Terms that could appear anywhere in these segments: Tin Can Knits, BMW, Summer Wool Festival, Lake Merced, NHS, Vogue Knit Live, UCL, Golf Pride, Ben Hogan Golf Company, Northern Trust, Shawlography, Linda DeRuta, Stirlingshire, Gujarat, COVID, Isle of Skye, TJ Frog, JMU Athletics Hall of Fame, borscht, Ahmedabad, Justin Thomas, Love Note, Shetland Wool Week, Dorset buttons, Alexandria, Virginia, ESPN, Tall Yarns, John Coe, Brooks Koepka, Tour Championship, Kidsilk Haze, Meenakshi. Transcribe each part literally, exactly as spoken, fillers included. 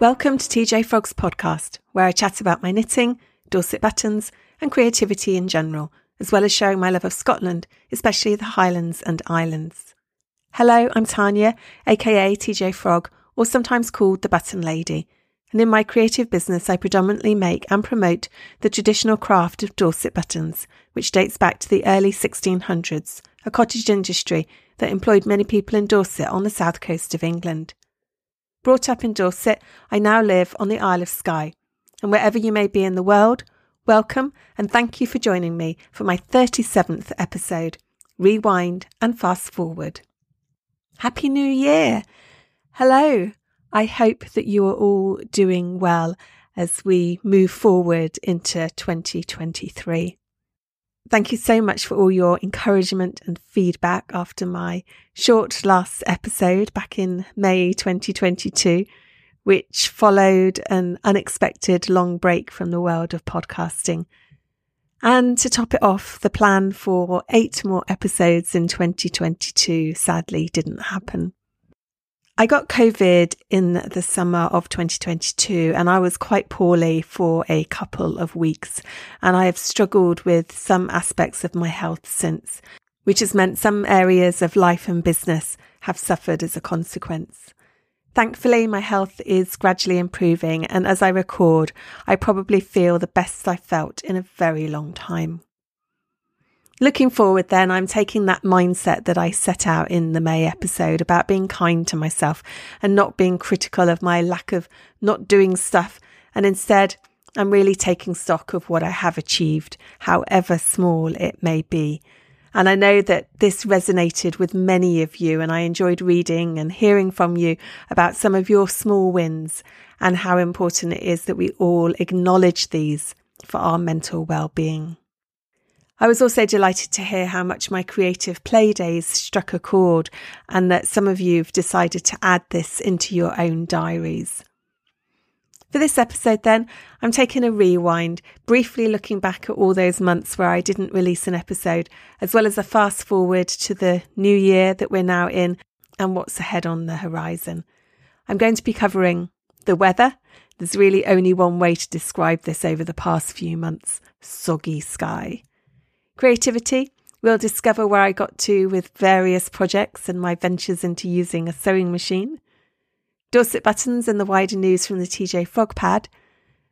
Welcome to T J Frog's podcast, where I chat about my knitting, Dorset buttons and creativity in general, as well as sharing my love of Scotland, especially the Highlands and Islands. Hello, I'm Tanya, aka T J Frog, or sometimes called the Button Lady, and in my creative business I predominantly make and promote the traditional craft of Dorset buttons, which dates back to the early sixteen hundreds, a cottage industry that employed many people in Dorset on the south coast of England. Brought up in Dorset, I now live on the Isle of Skye. And wherever you may be in the world, welcome and thank you for joining me for my thirty-seventh episode. Rewind and fast forward. Happy New Year! Hello! I hope that you are all doing well as we move forward into twenty twenty-three. Thank you so much for all your encouragement and feedback after my short last episode back in May twenty twenty-two, which followed an unexpected long break from the world of podcasting. And to top it off, the plan for eight more episodes in twenty twenty-two sadly didn't happen. I got COVID in the summer of twenty twenty-two and I was quite poorly for a couple of weeks, and I have struggled with some aspects of my health since, which has meant some areas of life and business have suffered as a consequence. Thankfully, my health is gradually improving, and as I record, I probably feel the best I've felt in a very long time. Looking forward then, I'm taking that mindset that I set out in the May episode about being kind to myself and not being critical of my lack of not doing stuff. And instead, I'm really taking stock of what I have achieved, however small it may be. And I know that this resonated with many of you, and I enjoyed reading and hearing from you about some of your small wins and how important it is that we all acknowledge these for our mental well-being. I was also delighted to hear how much my creative play days struck a chord, and that some of you have decided to add this into your own diaries. For this episode then, I'm taking a rewind, briefly looking back at all those months where I didn't release an episode, as well as a fast forward to the new year that we're now in and what's ahead on the horizon. I'm going to be covering the weather. There's really only one way to describe this over the past few months: soggy sky. Creativity, we'll discover where I got to with various projects and my ventures into using a sewing machine. Dorset buttons and the wider news from the T J Frog pad.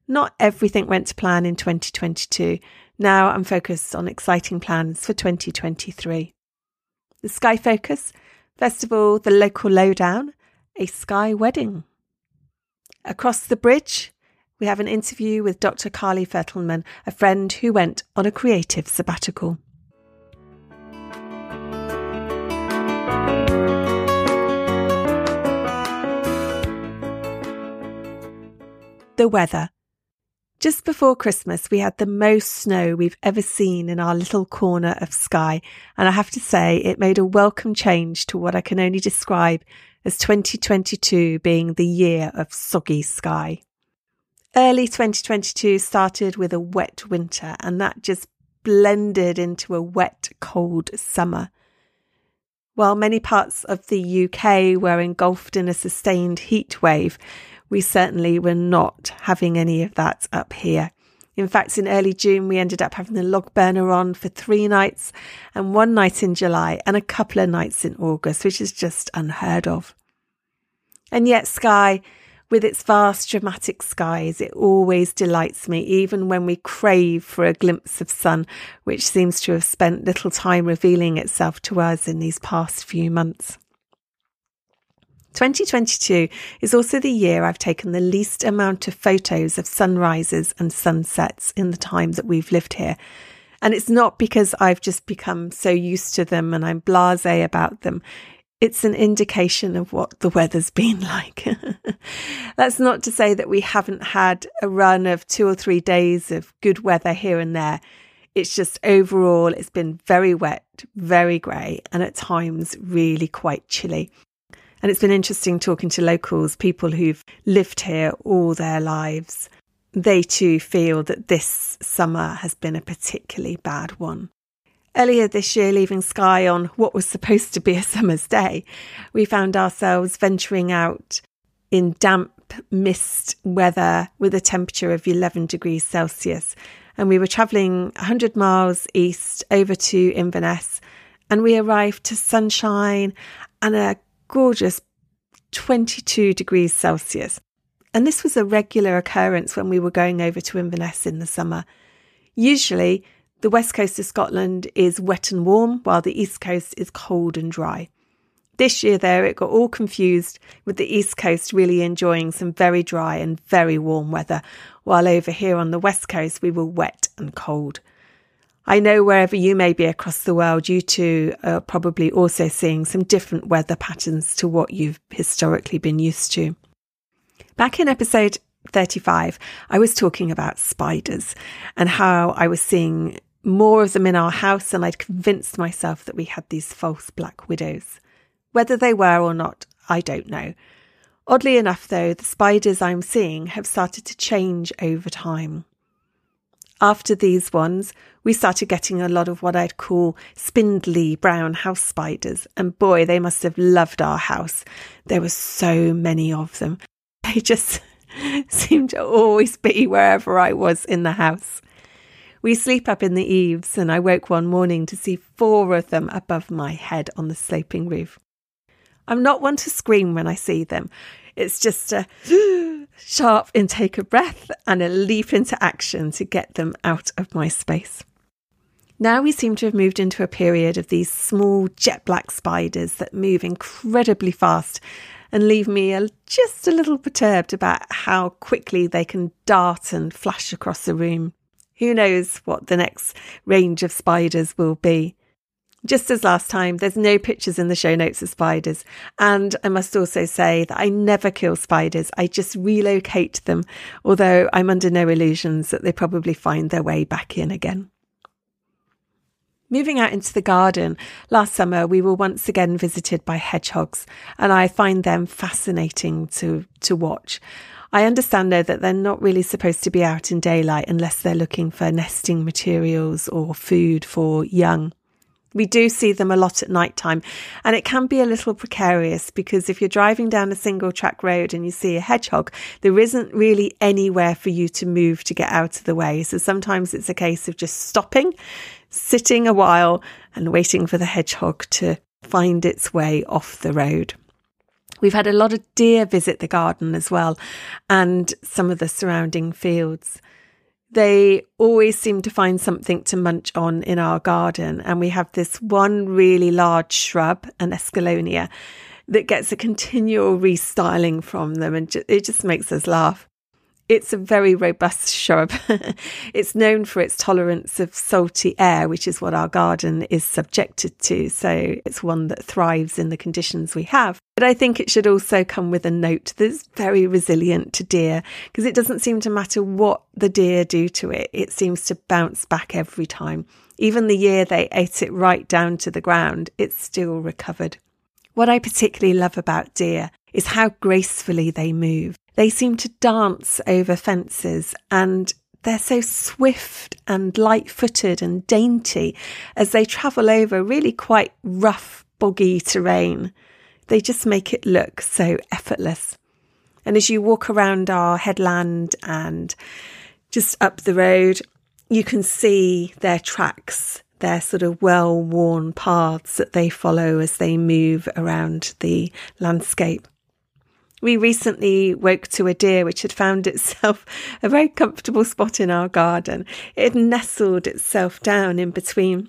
Not everything went to plan in twenty twenty-two. Now I'm focused on exciting plans for twenty twenty-three. The Sky Focus, festival, the local lowdown, a Sky wedding. Across the bridge, we have an interview with Doctor Carly Fertelman, a friend who went on a creative sabbatical. The weather. Just before Christmas, we had the most snow we've ever seen in our little corner of Skye, and I have to say it made a welcome change to what I can only describe as twenty twenty-two being the year of soggy Skye. Early twenty twenty-two started with a wet winter, and that just blended into a wet, cold summer. While many parts of the U K were engulfed in a sustained heat wave, we certainly were not having any of that up here. In fact, in early June, we ended up having the log burner on for three nights and one night in July and a couple of nights in August, which is just unheard of. And yet Skye, with its vast, dramatic skies, it always delights me, even when we crave for a glimpse of sun, which seems to have spent little time revealing itself to us in these past few months. twenty twenty-two is also the year I've taken the least amount of photos of sunrises and sunsets in the time that we've lived here. And it's not because I've just become so used to them and I'm blasé about them. It's an indication of what the weather's been like. That's not to say that we haven't had a run of two or three days of good weather here and there. It's just overall, it's been very wet, very grey, and at times really quite chilly. And it's been interesting talking to locals, people who've lived here all their lives. They too feel that this summer has been a particularly bad one. Earlier this year, leaving Skye on what was supposed to be a summer's day, we found ourselves venturing out in damp, damp, mist weather with a temperature of eleven degrees Celsius. And we were travelling one hundred miles east over to Inverness, and we arrived to sunshine and a gorgeous twenty-two degrees Celsius. And this was a regular occurrence when we were going over to Inverness in the summer. Usually, the west coast of Scotland is wet and warm, while the east coast is cold and dry. This year, though, it got all confused with the east coast really enjoying some very dry and very warm weather, while over here on the west coast, we were wet and cold. I know wherever you may be across the world, you too are probably also seeing some different weather patterns to what you've historically been used to. Back in episode thirty-five, I was talking about spiders and how I was seeing more of them in our house, and I'd convinced myself that we had these false black widows. Whether they were or not, I don't know. Oddly enough, though, the spiders I'm seeing have started to change over time. After these ones, we started getting a lot of what I'd call spindly brown house spiders, and boy, they must have loved our house. There were so many of them. They just seemed to always be wherever I was in the house. We sleep up in the eaves, and I woke one morning to see four of them above my head on the sloping roof. I'm not one to scream when I see them. It's just a sharp intake of breath and a leap into action to get them out of my space. Now we seem to have moved into a period of these small jet black spiders that move incredibly fast and leave me a, just a little perturbed about how quickly they can dart and flash across the room. Who knows what the next range of spiders will be. Just as last time, there's no pictures in the show notes of spiders. And I must also say that I never kill spiders. I just relocate them, although I'm under no illusions that they probably find their way back in again. Moving out into the garden, last summer we were once again visited by hedgehogs, and I find them fascinating to, to watch. I understand though that they're not really supposed to be out in daylight unless they're looking for nesting materials or food for young. We do see them a lot at night time, and it can be a little precarious because if you're driving down a single track road and you see a hedgehog, there isn't really anywhere for you to move to get out of the way. So sometimes it's a case of just stopping, sitting a while and waiting for the hedgehog to find its way off the road. We've had a lot of deer visit the garden as well, and some of the surrounding fields. They always seem to find something to munch on in our garden, and we have this one really large shrub, an escalonia, that gets a continual restyling from them, and it just makes us laugh. It's a very robust shrub. It's known for its tolerance of salty air, which is what our garden is subjected to, so it's one that thrives in the conditions we have. But I think it should also come with a note that's very resilient to deer, because it doesn't seem to matter what the deer do to it. It seems to bounce back every time. Even the year they ate it right down to the ground, it still recovered. What I particularly love about deer is how gracefully they move. They seem to dance over fences, and they're so swift and light-footed and dainty as they travel over really quite rough, boggy terrain. They just make it look so effortless. And as you walk around our headland and just up the road, you can see their tracks, their sort of well-worn paths that they follow as they move around the landscape. We recently woke to a deer which had found itself a very comfortable spot in our garden. It had nestled itself down in between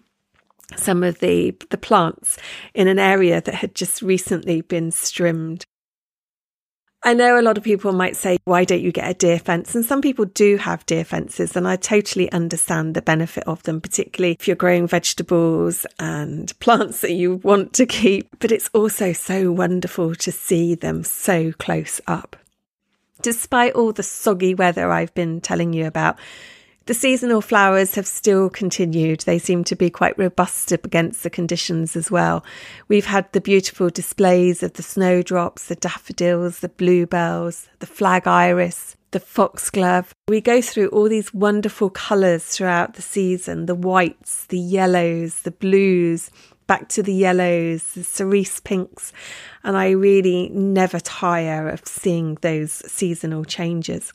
some of the, the plants in an area that had just recently been trimmed. I know a lot of people might say, why don't you get a deer fence? And some people do have deer fences, and I totally understand the benefit of them, particularly if you're growing vegetables and plants that you want to keep. But it's also so wonderful to see them so close up. Despite all the soggy weather I've been telling you about, the seasonal flowers have still continued. They seem to be quite robust up against the conditions as well. We've had the beautiful displays of the snowdrops, the daffodils, the bluebells, the flag iris, the foxglove. We go through all these wonderful colours throughout the season, the whites, the yellows, the blues, back to the yellows, the cerise pinks, and I really never tire of seeing those seasonal changes.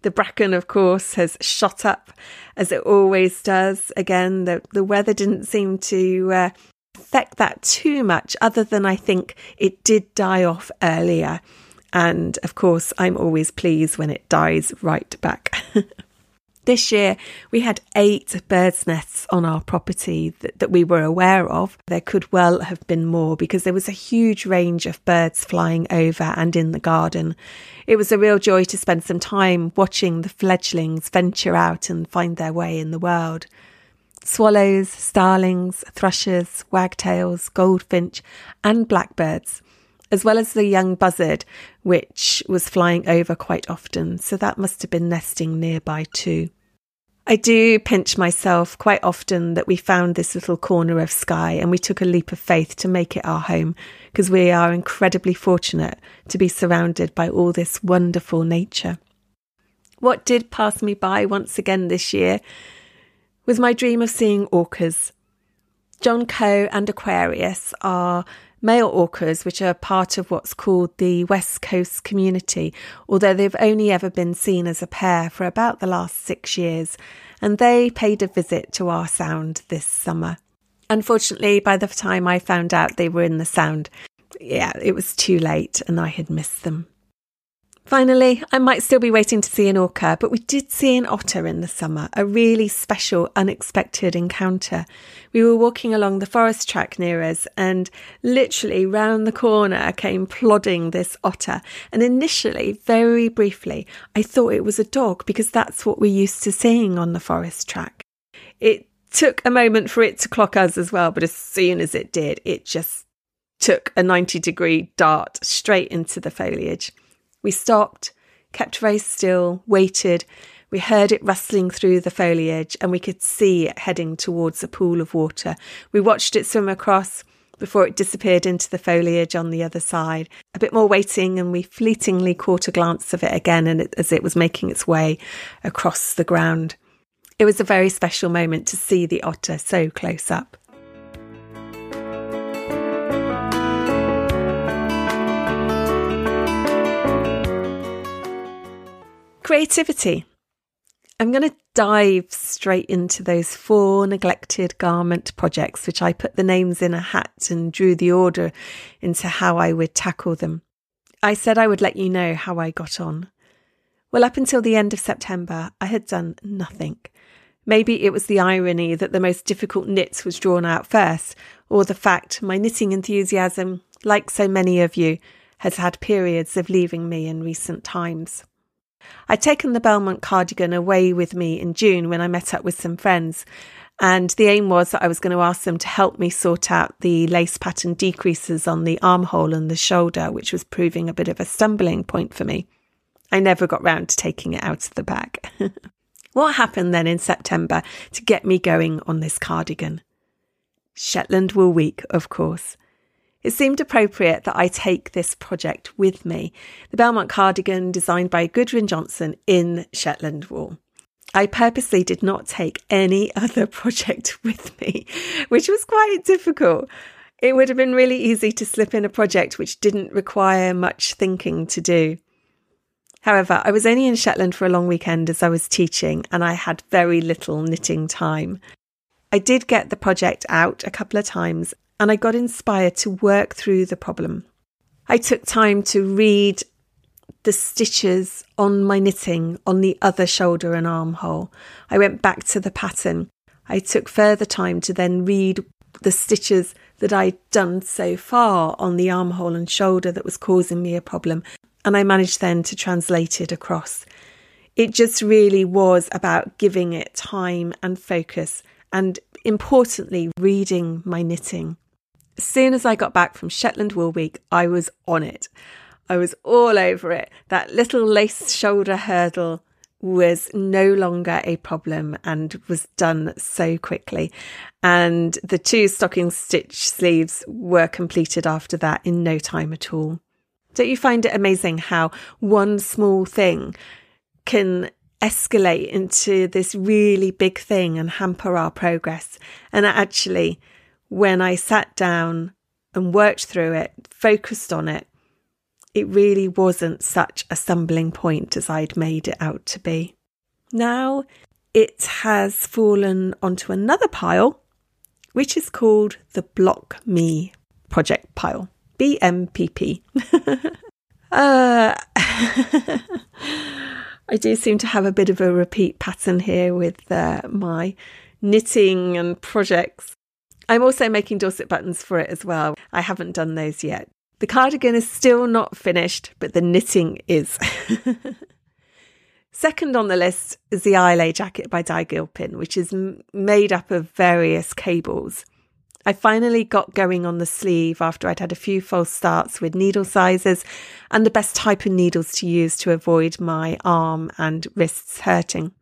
The bracken, of course, has shot up, as it always does. Again, the, the weather didn't seem to uh, affect that too much, other than I think it did die off earlier. And, of course, I'm always pleased when it dies right back. This year, we had eight bird's nests on our property that, that we were aware of. There could well have been more because there was a huge range of birds flying over and in the garden. It was a real joy to spend some time watching the fledglings venture out and find their way in the world. Swallows, starlings, thrushes, wagtails, goldfinch and blackbirds, as well as the young buzzard, which was flying over quite often, so that must have been nesting nearby too. I do pinch myself quite often that we found this little corner of Skye and we took a leap of faith to make it our home, because we are incredibly fortunate to be surrounded by all this wonderful nature. What did pass me by once again this year was my dream of seeing orcas. John Coe and Aquarius are male orcas, which are part of what's called the West Coast community, although they've only ever been seen as a pair for about the last six years, and they paid a visit to our sound this summer. Unfortunately, by the time I found out they were in the sound, yeah, it was too late and I had missed them. Finally, I might still be waiting to see an orca, but we did see an otter in the summer, a really special, unexpected encounter. We were walking along the forest track near us and literally round the corner came plodding this otter. And initially, very briefly, I thought it was a dog because that's what we're used to seeing on the forest track. It took a moment for it to clock us as well, but as soon as it did, it just took a ninety degree dart straight into the foliage. We stopped, kept very still, waited. We heard it rustling through the foliage and we could see it heading towards a pool of water. We watched it swim across before it disappeared into the foliage on the other side. A bit more waiting and we fleetingly caught a glance of it again and it, as it was making its way across the ground. It was a very special moment to see the otter so close up. Creativity. I'm going to dive straight into those four neglected garment projects, which I put the names in a hat and drew the order into how I would tackle them. I said I would let you know how I got on. Well, up until the end of September, I had done nothing. Maybe it was the irony that the most difficult knits was drawn out first, or the fact my knitting enthusiasm, like so many of you, has had periods of leaving me in recent times. I'd taken the Belmont cardigan away with me in June when I met up with some friends, and the aim was that I was going to ask them to help me sort out the lace pattern decreases on the armhole and the shoulder, which was proving a bit of a stumbling point for me. I never got round to taking it out of the bag. What happened then in September to get me going on this cardigan? Shetland Wool Week, of course. It seemed appropriate that I take this project with me, the Belmont cardigan designed by Gudrun Johnson in Shetland wool. I purposely did not take any other project with me, which was quite difficult. It would have been really easy to slip in a project which didn't require much thinking to do. However, I was only in Shetland for a long weekend as I was teaching and I had very little knitting time. I did get the project out a couple of times and I got inspired to work through the problem. I took time to read the stitches on my knitting on the other shoulder and armhole. I went back to the pattern. I took further time to then read the stitches that I'd done so far on the armhole and shoulder that was causing me a problem, and I managed then to translate it across. It just really was about giving it time and focus and, importantly, reading my knitting. As soon as I got back from Shetland Wool Week, I was on it. I was all over it. That little lace shoulder hurdle was no longer a problem and was done so quickly. And the two stocking stitch sleeves were completed after that in no time at all. Don't you find it amazing how one small thing can escalate into this really big thing and hamper our progress? And actually, when I sat down and worked through it, focused on it, it really wasn't such a stumbling point as I'd made it out to be. Now it has fallen onto another pile, which is called the Block Me Project Pile, B M P P. uh, I do seem to have a bit of a repeat pattern here with uh, my knitting and projects. I'm also making Dorset buttons for it as well. I haven't done those yet. The cardigan is still not finished, but the knitting is. Second on the list is the Isle jacket by Di Gilpin, which is m- made up of various cables. I finally got going on the sleeve after I'd had a few false starts with needle sizes and the best type of needles to use to avoid my arm and wrists hurting.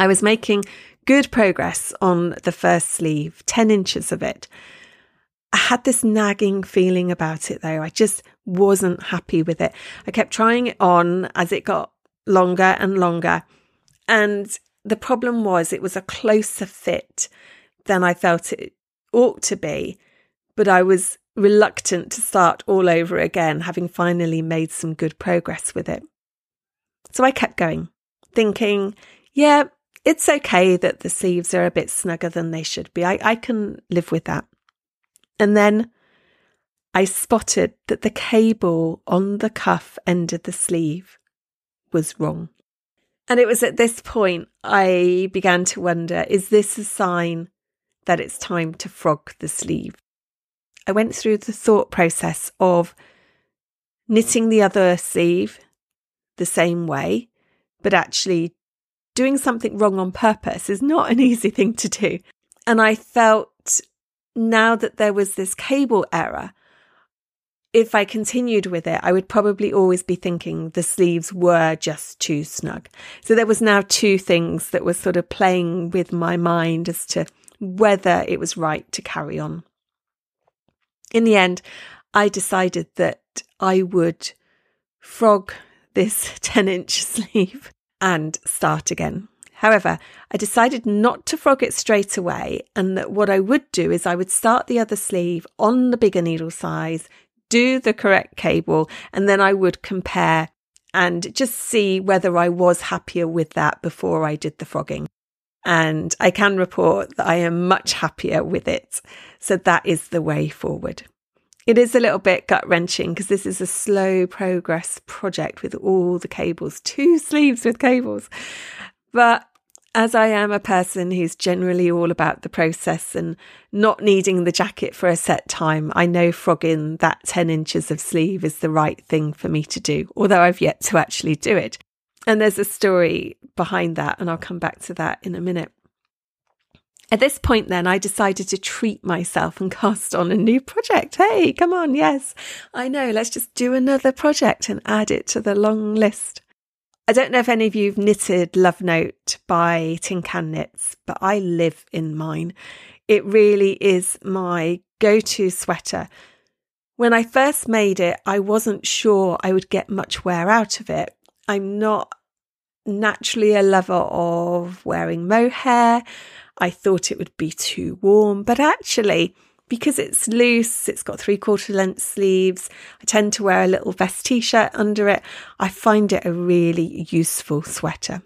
I was making good progress on the first sleeve, ten inches of it. I had this nagging feeling about it though. I just wasn't happy with it. I kept trying it on as it got longer and longer. And the problem was it was a closer fit than I felt it ought to be. But I was reluctant to start all over again, having finally made some good progress with it. So I kept going, thinking, yeah, it's okay that the sleeves are a bit snugger than they should be. I, I can live with that. And then I spotted that the cable on the cuff end of the sleeve was wrong. And it was at this point I began to wonder, is this a sign that it's time to frog the sleeve? I went through the thought process of knitting the other sleeve the same way, but actually doing something wrong on purpose is not an easy thing to do. And I felt now that there was this cable error, if I continued with it, I would probably always be thinking the sleeves were just too snug. So there was now two things that were sort of playing with my mind as to whether it was right to carry on. In the end, I decided that I would frog this ten-inch sleeve and start again. However, I decided not to frog it straight away, and that what I would do is I would start the other sleeve on the bigger needle size, do the correct cable, and then I would compare and just see whether I was happier with that before I did the frogging. And I can report that I am much happier with it. So that is the way forward. It is a little bit gut-wrenching because this is a slow progress project with all the cables, two sleeves with cables. But as I am a person who's generally all about the process and not needing the jacket for a set time, I know frogging that ten inches of sleeve is the right thing for me to do, although I've yet to actually do it. And there's a story behind that, and I'll come back to that in a minute. At this point then, I decided to treat myself and cast on a new project. Hey, come on, yes, I know, let's just do another project and add it to the long list. I don't know if any of you have knitted Love Note by Tin Can Knits, but I live in mine. It really is my go-to sweater. When I first made it, I wasn't sure I would get much wear out of it. I'm not naturally a lover of wearing mohair. I thought it would be too warm, but actually, because it's loose, it's got three-quarter length sleeves, I tend to wear a little vest t-shirt under it. I find it a really useful sweater.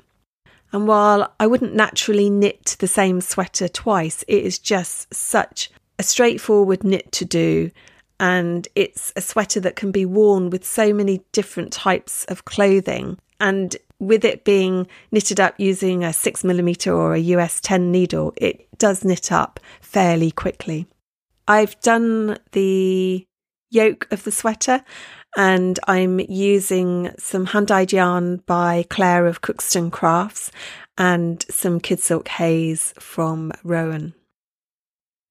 And while I wouldn't naturally knit the same sweater twice, it is just such a straightforward knit to do. And it's a sweater that can be worn with so many different types of clothing. And with it being knitted up using a six millimeter or a U S ten needle, it does knit up fairly quickly. I've done the yoke of the sweater and I'm using some hand-dyed yarn by Claire of Cookston Crafts and some Kidsilk Haze from Rowan.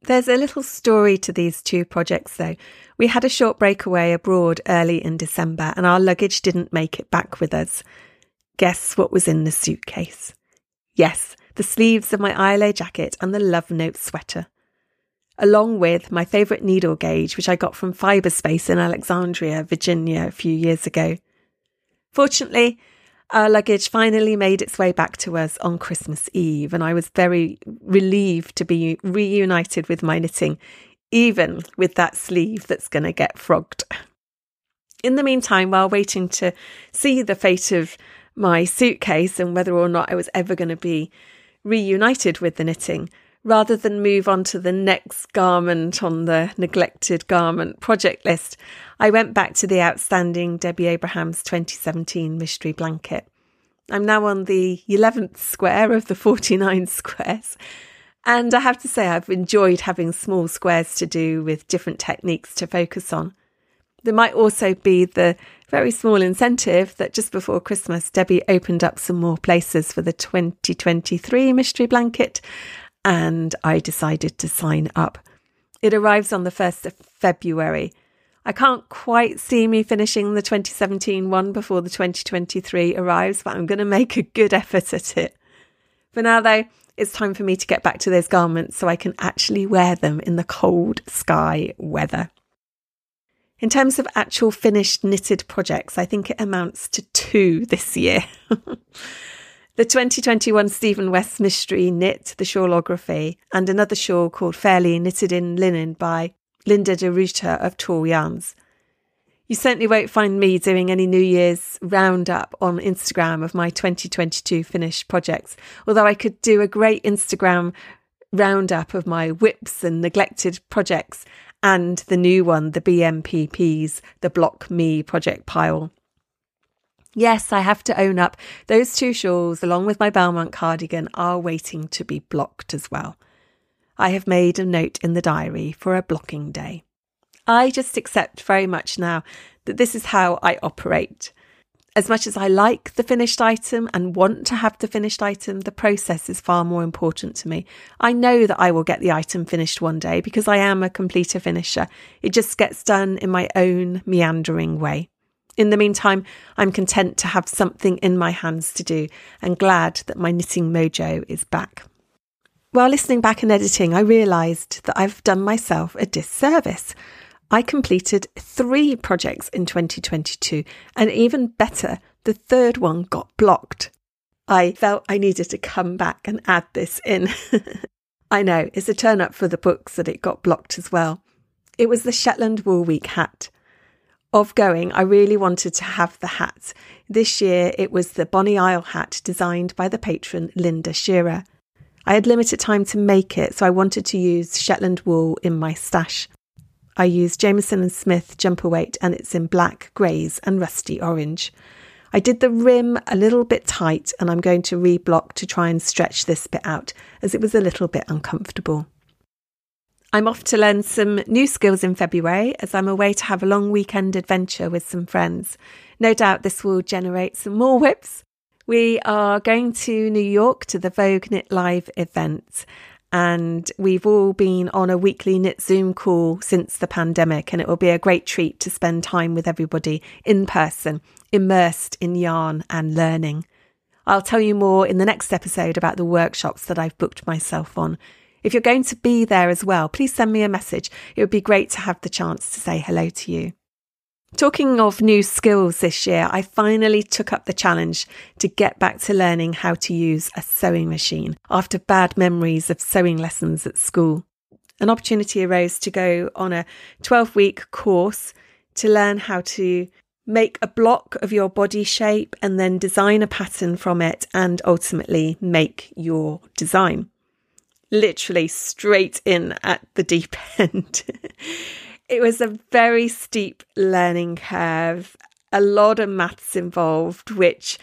There's a little story to these two projects though. We had a short breakaway abroad early in December and our luggage didn't make it back with us. Guess what was in the suitcase? Yes, the sleeves of my Isle jacket and the Love Note sweater, along with my favourite needle gauge, which I got from Fiberspace in Alexandria, Virginia a few years ago. Fortunately, Our luggage finally made its way back to us on Christmas Eve, and I was very relieved to be reunited with my knitting, even with that sleeve that's going to get frogged. In the meantime, while waiting to see the fate of my suitcase and whether or not I was ever going to be reunited with the knitting, rather than move on to the next garment on the neglected garment project list, I went back to the outstanding Debbie Abraham's twenty seventeen mystery blanket. I'm now on the eleventh square of the forty-nine squares, and I have to say I've enjoyed having small squares to do with different techniques to focus on. There might also be the very small incentive that just before Christmas, Debbie opened up some more places for the twenty twenty-three mystery blanket, and I decided to sign up. It arrives on the first of February. I can't quite see me finishing the twenty seventeen one before the twenty twenty-three arrives, but I'm going to make a good effort at it. For now, though, it's time for me to get back to those garments so I can actually wear them in the cold Skye weather. In terms of actual finished knitted projects, I think it amounts to two this year. The twenty twenty-one Stephen West mystery knit, The Shawlography, and another shawl called Fairly Knitted in Linen by Linda DeRuta of Tall Yarns. You certainly won't find me doing any New Year's roundup on Instagram of my twenty twenty-two finished projects, although I could do a great Instagram roundup of my whips and neglected projects and the new one, the B M P Ps, the Block Me project pile. Yes, I have to own up, those two shawls, along with my Belmont cardigan, are waiting to be blocked as well. I have made a note in the diary for a blocking day. I just accept very much now that this is how I operate. As much as I like the finished item and want to have the finished item, the process is far more important to me. I know that I will get the item finished one day because I am a completer finisher. It just gets done in my own meandering way. In the meantime, I'm content to have something in my hands to do and glad that my knitting mojo is back. While listening back and editing, I realised that I've done myself a disservice. I completed three projects in twenty twenty-two, and even better, the third one got blocked. I felt I needed to come back and add this in. I know, it's a turn up for the books that it got blocked as well. It was the Shetland Wool Week hat. Of going, I really wanted to have the hat. This year, it was the Bonnie Isle hat designed by the patron Linda Shearer. I had limited time to make it, so I wanted to use Shetland wool in my stash. I used Jamieson and Smith jumper weight, and it's in black, greys and rusty orange. I did the rim a little bit tight, and I'm going to reblock to try and stretch this bit out, as it was a little bit uncomfortable. I'm off to learn some new skills in February as I'm away to have a long weekend adventure with some friends. No doubt this will generate some more whips. We are going to New York to the Vogue Knit Live event, and we've all been on a weekly knit Zoom call since the pandemic, and it will be a great treat to spend time with everybody in person, immersed in yarn and learning. I'll tell you more in the next episode about the workshops that I've booked myself on. If you're going to be there as well, please send me a message. It would be great to have the chance to say hello to you. Talking of new skills this year, I finally took up the challenge to get back to learning how to use a sewing machine after bad memories of sewing lessons at school. An opportunity arose to go on a twelve-week course to learn how to make a block of your body shape and then design a pattern from it and ultimately make your design. Literally straight in at the deep end. It was a very steep learning curve, a lot of maths involved, which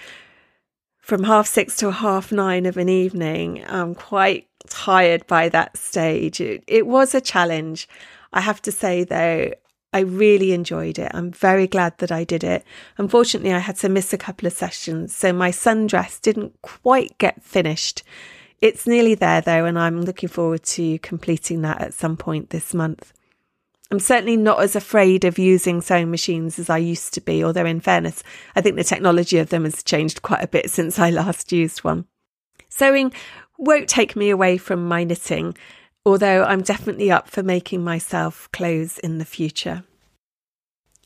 from half six to half nine of an evening, I'm quite tired by that stage. It, it was a challenge. I have to say, though, I really enjoyed it. I'm very glad that I did it. Unfortunately, I had to miss a couple of sessions, so my sundress didn't quite get finished. It's nearly there though, and I'm looking forward to completing that at some point this month. I'm certainly not as afraid of using sewing machines as I used to be, although in fairness, I think the technology of them has changed quite a bit since I last used one. Sewing won't take me away from my knitting, although I'm definitely up for making myself clothes in the future.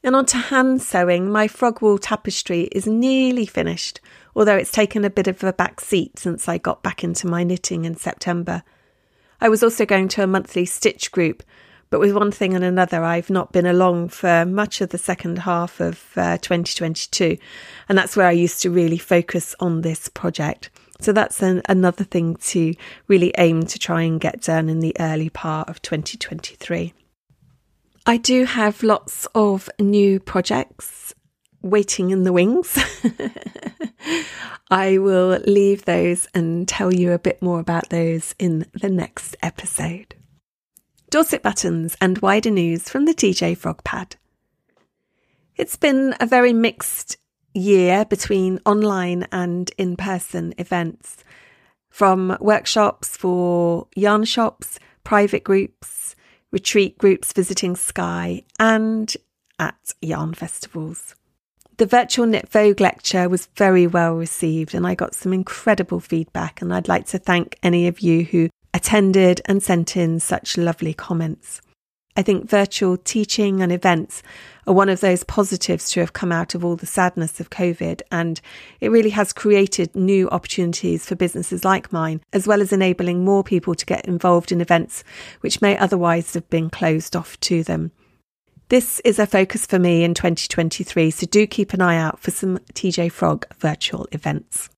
And on to hand sewing, my frog wool tapestry is nearly finished, although it's taken a bit of a back seat since I got back into my knitting in September. I was also going to a monthly stitch group, but with one thing and another, I've not been along for much of the second half of uh, twenty twenty-two, and that's where I used to really focus on this project. So that's an, another thing to really aim to try and get done in the early part of twenty twenty-three. I do have lots of new projects waiting in the wings. I will leave those and tell you a bit more about those in the next episode. Dorset buttons and wider news from the T J Frog Pad. It's been a very mixed year between online and in-person events, from workshops for yarn shops, private groups, retreat groups visiting Skye, and at yarn festivals. The virtual Knit Vogue lecture was very well received and I got some incredible feedback, and I'd like to thank any of you who attended and sent in such lovely comments. I think virtual teaching and events are one of those positives to have come out of all the sadness of COVID, and it really has created new opportunities for businesses like mine, as well as enabling more people to get involved in events which may otherwise have been closed off to them. This is a focus for me in twenty twenty-three, so do keep an eye out for some T J Frog virtual events.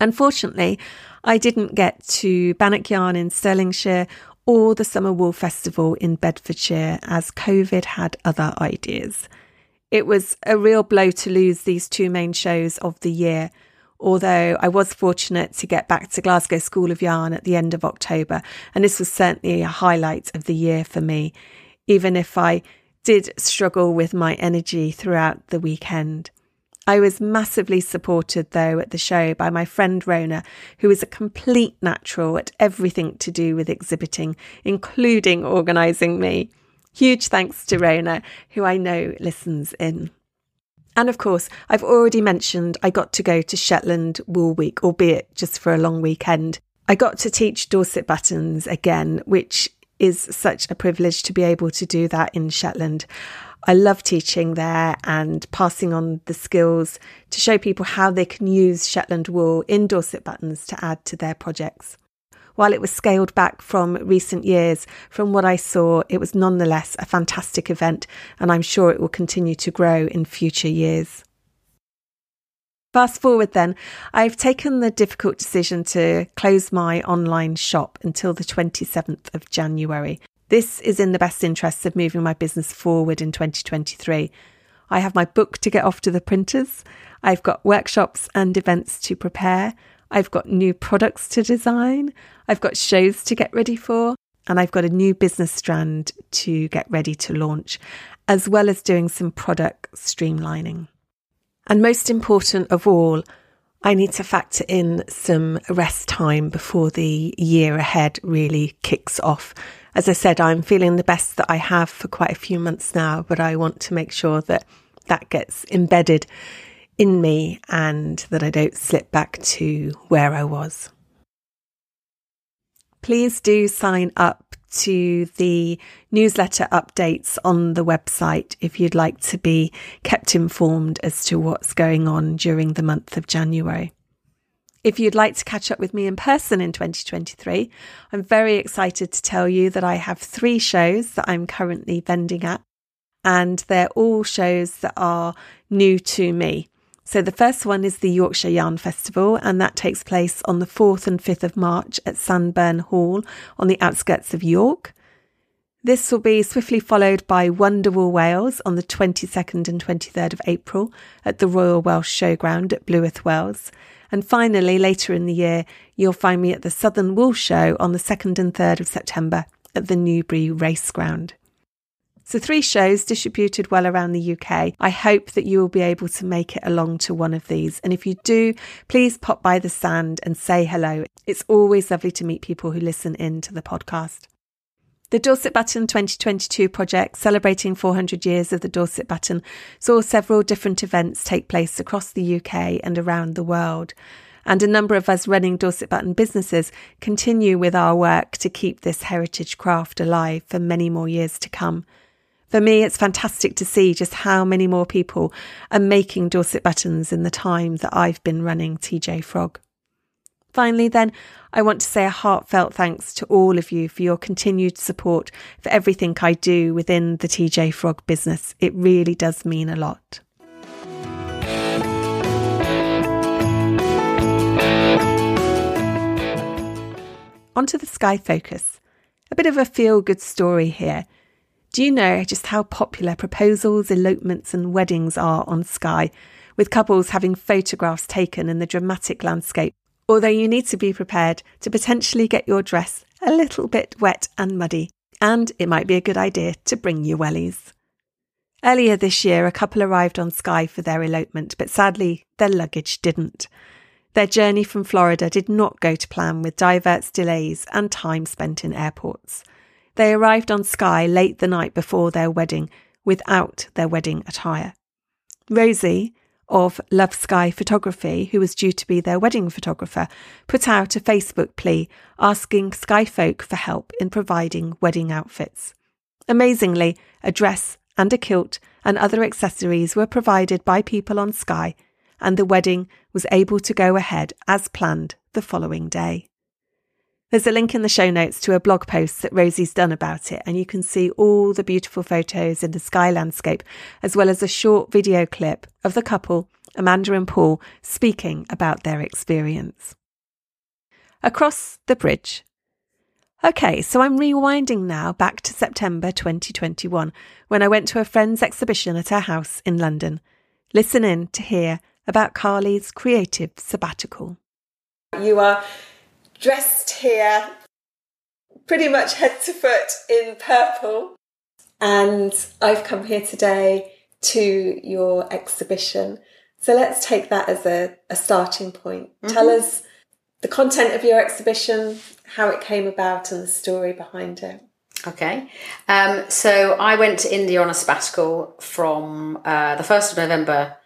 Unfortunately, I didn't get to Bannock Yarn in Stirlingshire or the Summer Wool Festival in Bedfordshire, as COVID had other ideas. It was a real blow to lose these two main shows of the year, although I was fortunate to get back to Glasgow School of Yarn at the end of October, and this was certainly a highlight of the year for me, even if I did struggle with my energy throughout the weekend. I was massively supported, though, at the show by my friend Rona, who is a complete natural at everything to do with exhibiting, including organising me. Huge thanks to Rona, who I know listens in. And of course, I've already mentioned I got to go to Shetland Wool Week, albeit just for a long weekend. I got to teach Dorset buttons again, which is such a privilege to be able to do that in Shetland. I love teaching there and passing on the skills to show people how they can use Shetland wool in Dorset buttons to add to their projects. While it was scaled back from recent years, from what I saw, it was nonetheless a fantastic event, and I'm sure it will continue to grow in future years. Fast forward then, I've taken the difficult decision to close my online shop until the twenty-seventh of January. This is in the best interests of moving my business forward in twenty twenty-three. I have my book to get off to the printers. I've got workshops and events to prepare. I've got new products to design. I've got shows to get ready for. And I've got a new business strand to get ready to launch, as well as doing some product streamlining. And most important of all, I need to factor in some rest time before the year ahead really kicks off. As I said, I'm feeling the best that I have for quite a few months now, but I want to make sure that that gets embedded in me and that I don't slip back to where I was. Please do sign up to the newsletter updates on the website if you'd like to be kept informed as to what's going on during the month of January. If you'd like to catch up with me in person in twenty twenty-three, I'm very excited to tell you that I have three shows that I'm currently vending at, and they're all shows that are new to me. So the first one is the Yorkshire Yarn Festival, and that takes place on the fourth and fifth of March at Sanburn Hall on the outskirts of York. This will be swiftly followed by Wonderwool Wales on the twenty-second and twenty-third of April at the Royal Welsh Showground at Blewith Wells. And finally, later in the year, you'll find me at the Southern Wool Show on the second and third of September at the Newbury Raceground. So three shows distributed well around the U K. I hope that you will be able to make it along to one of these. And if you do, please pop by the stand and say hello. It's always lovely to meet people who listen in to the podcast. The Dorset Button twenty twenty-two project, celebrating four hundred years of the Dorset Button, saw several different events take place across the U K and around the world. And a number of us running Dorset Button businesses continue with our work to keep this heritage craft alive for many more years to come. For me, it's fantastic to see just how many more people are making Dorset buttons in the time that I've been running T J Frog. Finally then, I want to say a heartfelt thanks to all of you for your continued support for everything I do within the T J Frog business. It really does mean a lot. On to the Skye focus. A bit of a feel-good story here. Do you know just how popular proposals, elopements and weddings are on Skye, with couples having photographs taken in the dramatic landscape? Although you need to be prepared to potentially get your dress a little bit wet and muddy, and it might be a good idea to bring your wellies. Earlier this year, a couple arrived on Skye for their elopement, but sadly, their luggage didn't. Their journey from Florida did not go to plan, with diverse delays and time spent in airports. They arrived on Skye late the night before their wedding, without their wedding attire. Rosie of Love Skye Photography, who was due to be their wedding photographer, put out a Facebook plea asking Skye folk for help in providing wedding outfits. Amazingly, a dress and a kilt and other accessories were provided by people on Skye, and the wedding was able to go ahead as planned the following day. There's a link in the show notes to a blog post that Rosie's done about it, and you can see all the beautiful photos in the Skye landscape, as well as a short video clip of the couple, Amanda and Paul, speaking about their experience. Across the bridge. Okay, so I'm rewinding now back to September twenty twenty-one, when I went to a friend's exhibition at her house in London. Listen in to hear about Carly's creative sabbatical. You are dressed here, pretty much head to foot in purple. And I've come here today to your exhibition. So let's take that as a, a starting point. Mm-hmm. Tell us the content of your exhibition, how it came about and the story behind it. Okay. Um, so I went to India on a sabbatical from uh, the first of November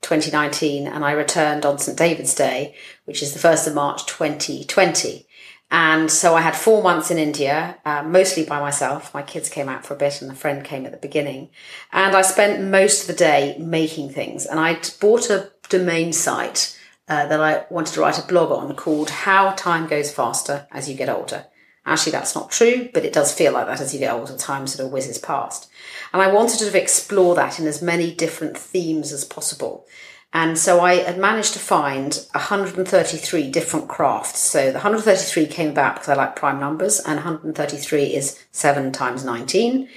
twenty nineteen, and I returned on Saint David's Day, which is the first of March twenty twenty. And so I had four months in India, uh, mostly by myself. My kids came out for a bit and a friend came at the beginning. And I spent most of the day making things. And I bought a domain site uh, that I wanted to write a blog on called How Time Goes Faster As You Get Older. Actually, that's not true, but it does feel like that as you get older. Time sort of whizzes past. And I wanted to sort of explore that in as many different themes as possible. And so I had managed to find one hundred thirty-three different crafts. So the one hundred thirty-three came about because I like prime numbers, and one hundred thirty-three is seven times nineteen.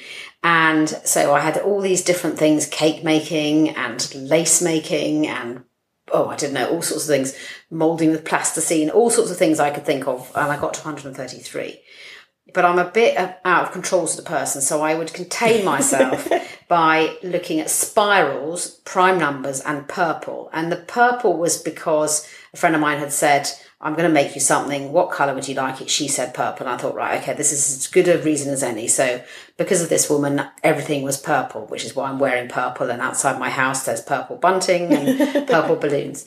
And so I had all these different things, cake making and lace making and oh, I didn't know, all sorts of things, moulding with plasticine, all sorts of things I could think of. And I got to one hundred thirty-three. But I'm a bit out of control as a person, so I would contain myself by looking at spirals, prime numbers, and purple. And the purple was because a friend of mine had said, I'm going to make you something. What colour would you like it? She said purple. And I thought, right, okay, this is as good a reason as any. So because of this woman, everything was purple, which is why I'm wearing purple. And outside my house, there's purple bunting and purple balloons.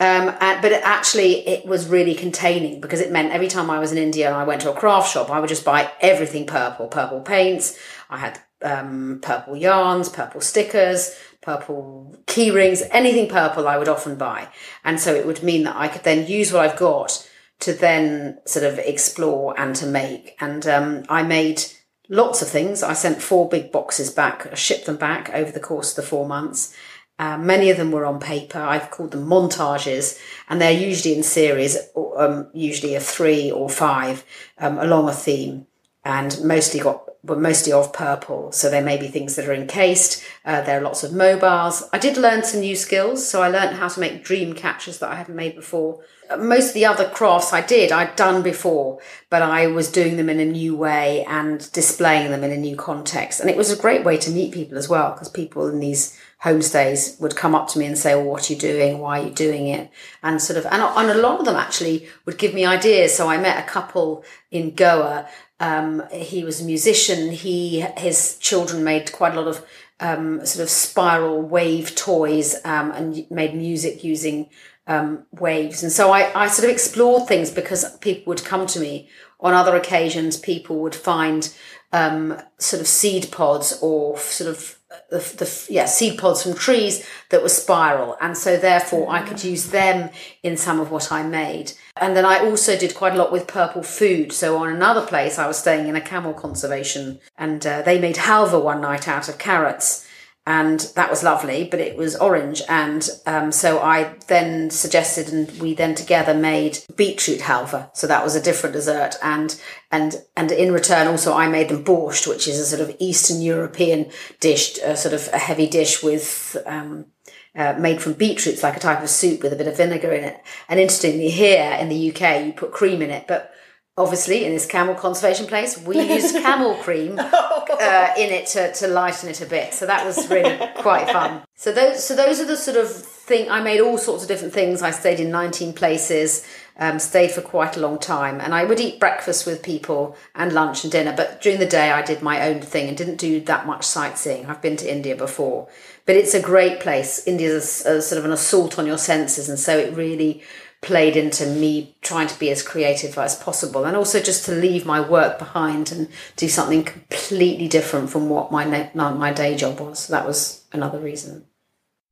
Um, and, but it actually, it was really containing, because it meant every time I was in India and I went to a craft shop, I would just buy everything purple, purple paints. I had um, purple yarns, purple stickers, purple key rings, anything purple I would often buy. And so it would mean that I could then use what I've got to then sort of explore and to make. And um, I made lots of things. I sent four big boxes back, I shipped them back over the course of the four months. Uh, many of them were on paper. I've called them montages, and they're usually in series, um, usually of three or five um, along a theme, and mostly got were mostly of purple. So there may be things that are encased. Uh, there are lots of mobiles. I did learn some new skills, so I learned how to make dream catchers that I hadn't made before. Most of the other crafts I did, I'd done before, but I was doing them in a new way and displaying them in a new context. And it was a great way to meet people as well, because people in these homestays would come up to me and say, well, what are you doing? Why are you doing it? And sort of, and, and a lot of them actually would give me ideas. So I met a couple in Goa. Um, he was a musician. He, his children made quite a lot of um, sort of spiral wave toys um, and made music using um, waves. And so I, I sort of explored things because people would come to me. On other occasions, people would find um, sort of seed pods or sort of the, the yeah seed pods from trees that were spiral, and so therefore I could use them in some of what I made. And then I also did quite a lot with purple food. So on another place, I was staying in a camel conservation, and uh, they made halva one night out of carrots. And that was lovely, but it was orange. And um, so I then suggested, and we then together made beetroot halva. So that was a different dessert. And and and in return, also, I made them borscht, which is a sort of Eastern European dish, a sort of a heavy dish with um, uh, made from beetroots, like a type of soup with a bit of vinegar in it. And interestingly, here in the U K, you put cream in it. But obviously, in this camel conservation place, we used camel cream uh, in it to, to lighten it a bit. So that was really quite fun. So those, so those are the sort of thing. I made all sorts of different things. I stayed in nineteen places, um, stayed for quite a long time, and I would eat breakfast with people and lunch and dinner. But during the day, I did my own thing and didn't do that much sightseeing. I've been to India before, but it's a great place. India's a, a sort of an assault on your senses, and so it really played into me trying to be as creative as possible, and also just to leave my work behind and do something completely different from what my my day job was. So that was another reason.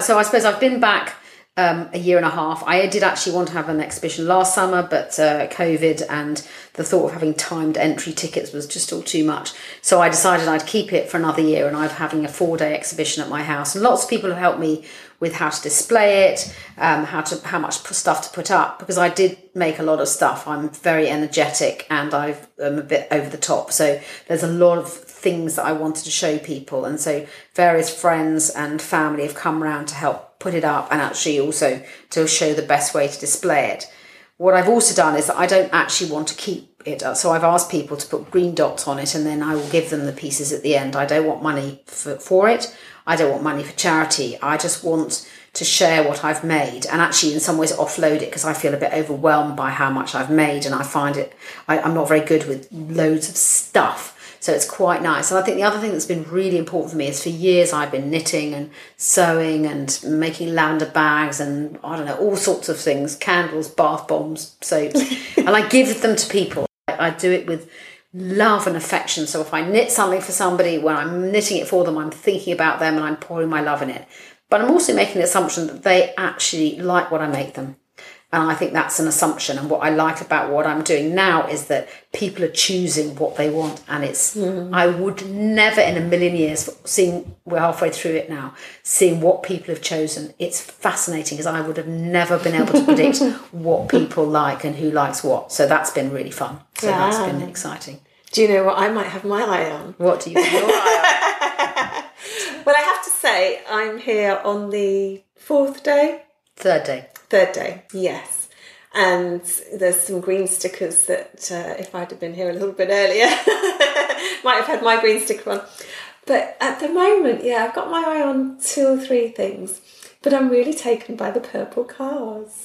So I suppose I've been back um, a year and a half. I did actually want to have an exhibition last summer, but uh, COVID and the thought of having timed entry tickets was just all too much. So I decided I'd keep it for another year, and I'm having a four-day exhibition at my house. And lots of people have helped me with how to display it, um, how to how much stuff to put up, because I did make a lot of stuff. I'm very energetic and I've, I'm a bit over the top. So there's a lot of things that I wanted to show people. And so various friends and family have come round to help put it up, and actually also to show the best way to display it. What I've also done is that I don't actually want to keep it. So I've asked people to put green dots on it, and then I will give them the pieces at the end. I don't want money for, for it. I don't want money for charity. I just want to share what I've made, and actually in some ways offload it, because I feel a bit overwhelmed by how much I've made, and I find it, I, I'm not very good with loads of stuff. So it's quite nice. And I think the other thing that's been really important for me is for years I've been knitting and sewing and making lavender bags and, I don't know, all sorts of things, candles, bath bombs, soaps, and I give them to people. I, I do it with love and affection. So if I knit something for somebody, when I'm knitting it for them, I'm thinking about them and I'm pouring my love in it. But I'm also making the assumption that they actually like what I make them. And I think that's an assumption. And what I like about what I'm doing now is that people are choosing what they want. And it's, mm. I would never in a million years, seeing, we're halfway through it now, seeing what people have chosen. It's fascinating, because I would have never been able to predict what people like and who likes what. So that's been really fun. So yeah. That's been exciting. Do you know what? I might have my eye on. What do you have your eye on? Well, I have to say, I'm here on the fourth day. Third day. Third day, yes. And there's some green stickers that uh, if I'd have been here a little bit earlier, might have had my green sticker on. But at the moment, yeah, I've got my eye on two or three things. But I'm really taken by the purple cars.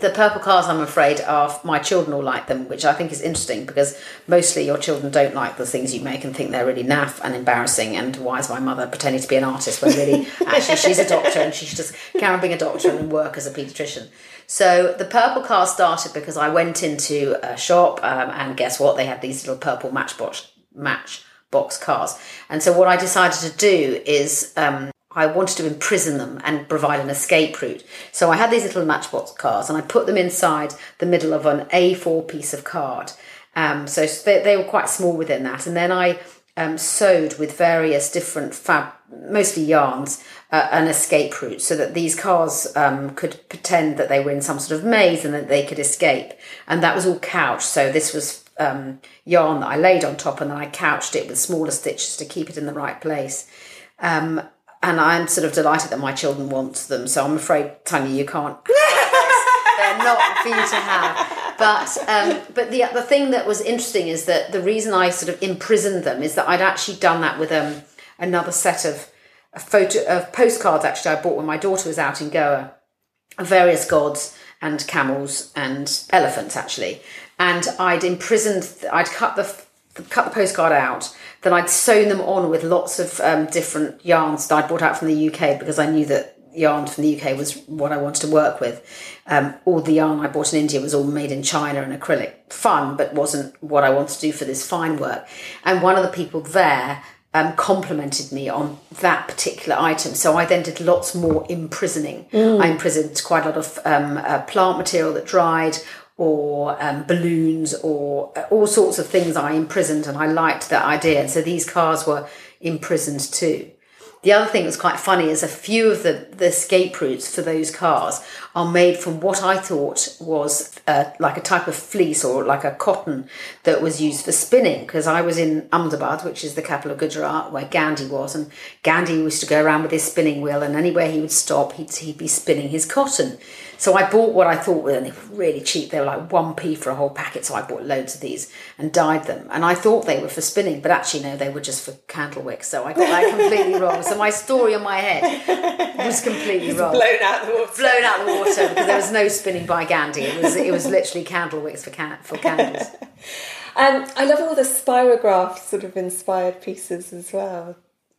The purple cars, I'm afraid, are my children all like them, which I think is interesting, because mostly your children don't like the things you make and think they're really naff and embarrassing, and why is my mother pretending to be an artist when really actually she's a doctor and she should just carry on being a doctor and work as a paediatrician. So the purple car started because I went into a shop um, and guess what? They had these little purple matchbox, matchbox cars. And so what I decided to do is... Um, I wanted to imprison them and provide an escape route. So I had these little matchbox cars, and I put them inside the middle of an A four piece of card. Um, so they, they were quite small within that. And then I um, sewed with various different fab, mostly yarns, uh, an escape route, so that these cars um, could pretend that they were in some sort of maze and that they could escape. And that was all couched. So this was um, yarn that I laid on top, and then I couched it with smaller stitches to keep it in the right place. Um, And I'm sort of delighted that my children want them. So I'm afraid, Tanya, you can't. They're not for you to have. But um, but the the thing that was interesting is that the reason I sort of imprisoned them is that I'd actually done that with um, another set of a photo of postcards. Actually, I bought when my daughter was out in Goa, of various gods and camels and elephants, actually. And I'd imprisoned. I'd cut the. cut the postcard out, then I'd sewn them on with lots of um, different yarns that I'd brought out from the U K, because I knew that yarn from the U K was what I wanted to work with. Um, all the yarn I bought in India was all made in China and acrylic. Fun, but wasn't what I wanted to do for this fine work. And one of the people there um, complimented me on that particular item. So I then did lots more imprisoning. Mm. I imprisoned quite a lot of um, uh, plant material that dried, or um, balloons, or uh, all sorts of things I imprisoned, and I liked that idea. And so these cars were imprisoned too. The other thing that's quite funny is a few of the, the escape routes for those cars are made from what I thought was uh, like a type of fleece or like a cotton that was used for spinning. Because I was in Ahmedabad, which is the capital of Gujarat, where Gandhi was. And Gandhi used to go around with his spinning wheel, and anywhere he would stop, he'd, he'd be spinning his cotton. So I bought what I thought were, and they were really cheap. They were like one p for a whole packet. So I bought loads of these and dyed them. And I thought they were for spinning, but actually, no, they were just for candle wicks. So I got that completely wrong. So my story in my head was completely He's wrong. Blown out the water. Blown out the water because there was no spinning by Gandhi. It was it was literally candle wicks for, can, for candles. Um, I love all the Spirograph sort of inspired pieces as well.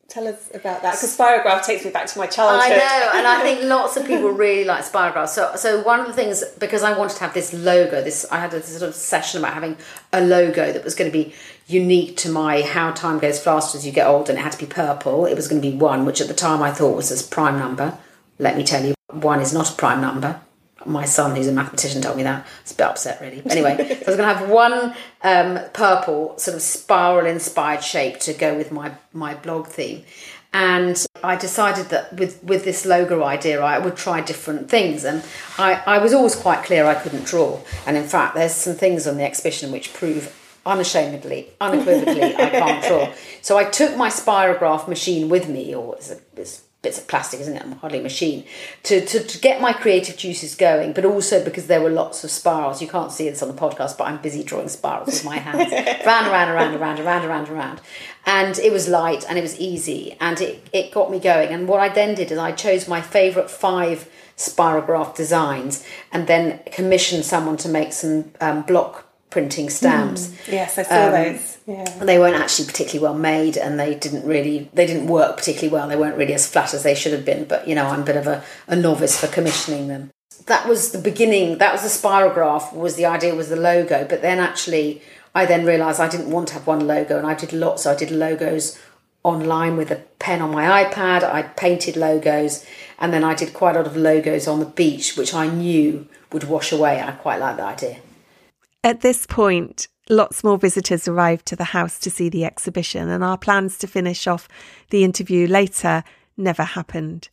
Tell us about that, because Spirograph takes me back to my childhood. I know, and I think lots of people really like Spirograph. So, so one of the things, because I wanted to have this logo, this I had a sort of session about having a logo that was going to be unique to my How Time Goes Faster As You Get Older, and it had to be purple. It was going to be one, which at the time I thought was a prime number. Let me tell you, one is not a prime number. My son, who's a mathematician, told me that. It's a bit upset, really. Anyway, so I was going to have one um, purple sort of spiral-inspired shape to go with my, my blog theme. And I decided that with, with this logo idea, I would try different things. And I, I was always quite clear I couldn't draw. And in fact, there's some things on the exhibition which prove unashamedly, unequivocally, I can't draw. So I took my Spirograph machine with me, or it's a... It's, bits of plastic, isn't it? I'm hardly a machine, to, to, to get my creative juices going, but also because there were lots of spirals. You can't see this on the podcast, but I'm busy drawing spirals with my hands. Round, around, around, around, around, around, around. And it was light and it was easy and it, it got me going. And what I then did is I chose my favourite five Spirograph designs and then commissioned someone to make some um, block printing stamps. Mm, yes, I saw um, those. Yeah. They weren't actually particularly well made, and they didn't really, they didn't work particularly well. They weren't really as flat as they should have been, but you know, I'm a bit of a, a novice for commissioning them. That was the beginning. That was the Spirograph, was the idea, was the logo. But then actually I then realised I didn't want to have one logo, and I did lots. I did logos online with a pen on my iPad. I painted logos, and then I did quite a lot of logos on the beach, which I knew would wash away. I quite liked the idea. At this point, lots more visitors arrived to the house to see the exhibition, and our plans to finish off the interview later never happened.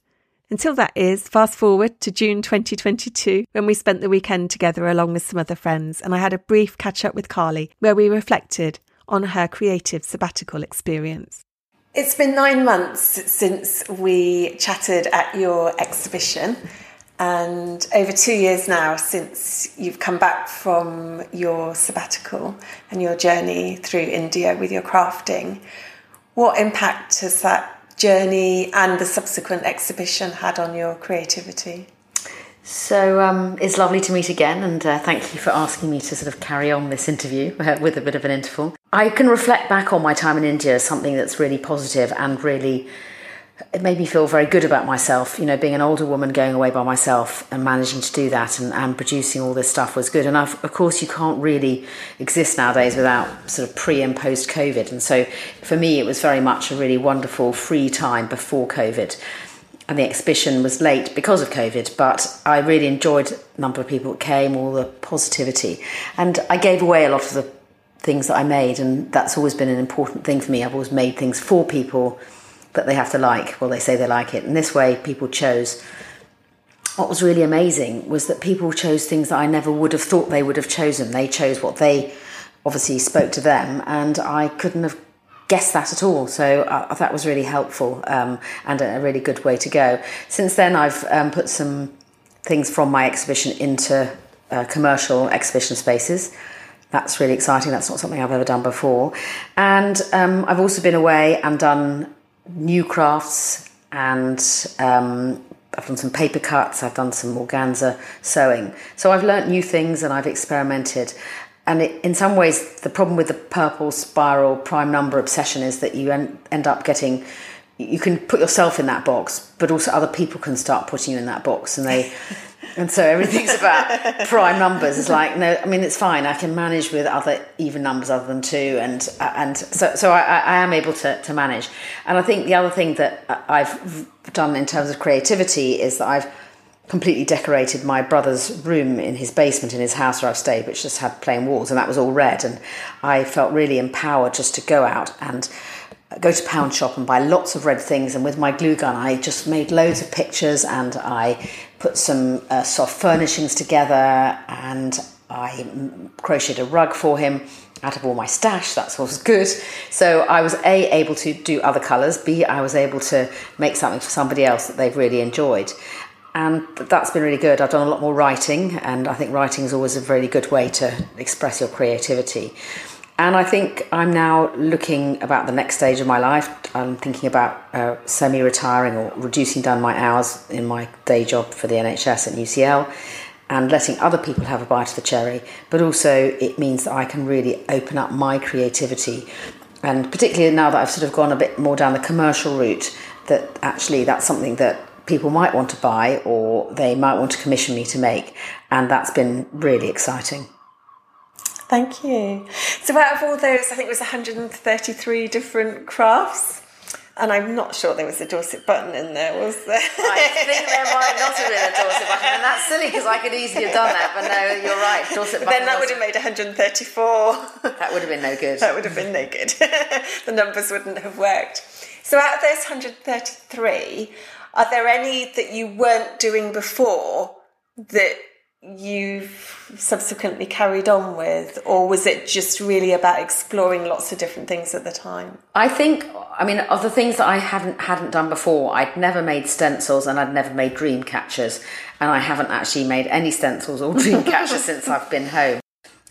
Until that is, fast forward to June twenty twenty-two, when we spent the weekend together along with some other friends, and I had a brief catch-up with Carly, where we reflected on her creative sabbatical experience. It's been nine months since we chatted at your exhibition, and over two years now since you've come back from your sabbatical and your journey through India with your crafting. What impact has that journey and the subsequent exhibition had on your creativity? So um, it's lovely to meet again, and uh, thank you for asking me to sort of carry on this interview uh, with a bit of an interval. I can reflect back on my time in India as something that's really positive and really... it made me feel very good about myself. You know, being an older woman, going away by myself and managing to do that and, and producing all this stuff was good. And I've, of course, you can't really exist nowadays without sort of pre and post COVID. And so for me, it was very much a really wonderful free time before COVID. And the exhibition was late because of COVID, but I really enjoyed the number of people that came, all the positivity. And I gave away a lot of the things that I made. And that's always been an important thing for me. I've always made things for people that they have to like. Well, they say they like it. And this way people chose. What was really amazing was that people chose things that I never would have thought they would have chosen. They chose what they obviously spoke to them, and I couldn't have guessed that at all. So uh, that was really helpful um, and a really good way to go. Since then, I've um, put some things from my exhibition into uh, commercial exhibition spaces. That's really exciting. That's not something I've ever done before. And um, I've also been away and done new crafts, and um, I've done some paper cuts, I've done some organza sewing. So I've learnt new things and I've experimented. And it, in some ways, the problem with the purple spiral prime number obsession is that you en- end up getting you can put yourself in that box, but also other people can start putting you in that box, and they and so everything's about prime numbers. It's like, no, I mean, it's fine, I can manage with other even numbers other than two, and and so so I, I am able to, to manage. And I think the other thing that I've done in terms of creativity is that I've completely decorated my brother's room in his basement in his house where I've stayed, which just had plain walls, and that was all red, and I felt really empowered just to go out and go to Pound Shop and buy lots of red things. And with my glue gun, I just made loads of pictures, and I put some uh, soft furnishings together, and I crocheted a rug for him out of all my stash. That's what was good. So I was A, able to do other colours, B, I was able to make something for somebody else that they've really enjoyed. And that's been really good. I've done a lot more writing, and I think writing is always a really good way to express your creativity. And I think I'm now looking about the next stage of my life. I'm thinking about uh, semi-retiring or reducing down my hours in my day job for the N H S at U C L, and letting other people have a bite of the cherry. But also it means that I can really open up my creativity. And particularly now that I've sort of gone a bit more down the commercial route, that actually that's something that people might want to buy, or they might want to commission me to make. And that's been really exciting. Thank you. So out of all those, I think it was one hundred thirty-three different crafts, and I'm not sure there was a Dorset button in there, was there? I think there might not have been a Dorset button, and that's silly because I could easily have done that, but no, you're right, Dorset button. Then that would have made one hundred thirty-four. That would have been no good. That would have been no good. The numbers wouldn't have worked. So out of those one hundred thirty-three, are there any that you weren't doing before that you've subsequently carried on with, or was it just really about exploring lots of different things at the time? I think, I mean, of the things that I haven't hadn't done before, I'd never made stencils and I'd never made dream catchers, and I haven't actually made any stencils or dream catchers since I've been home.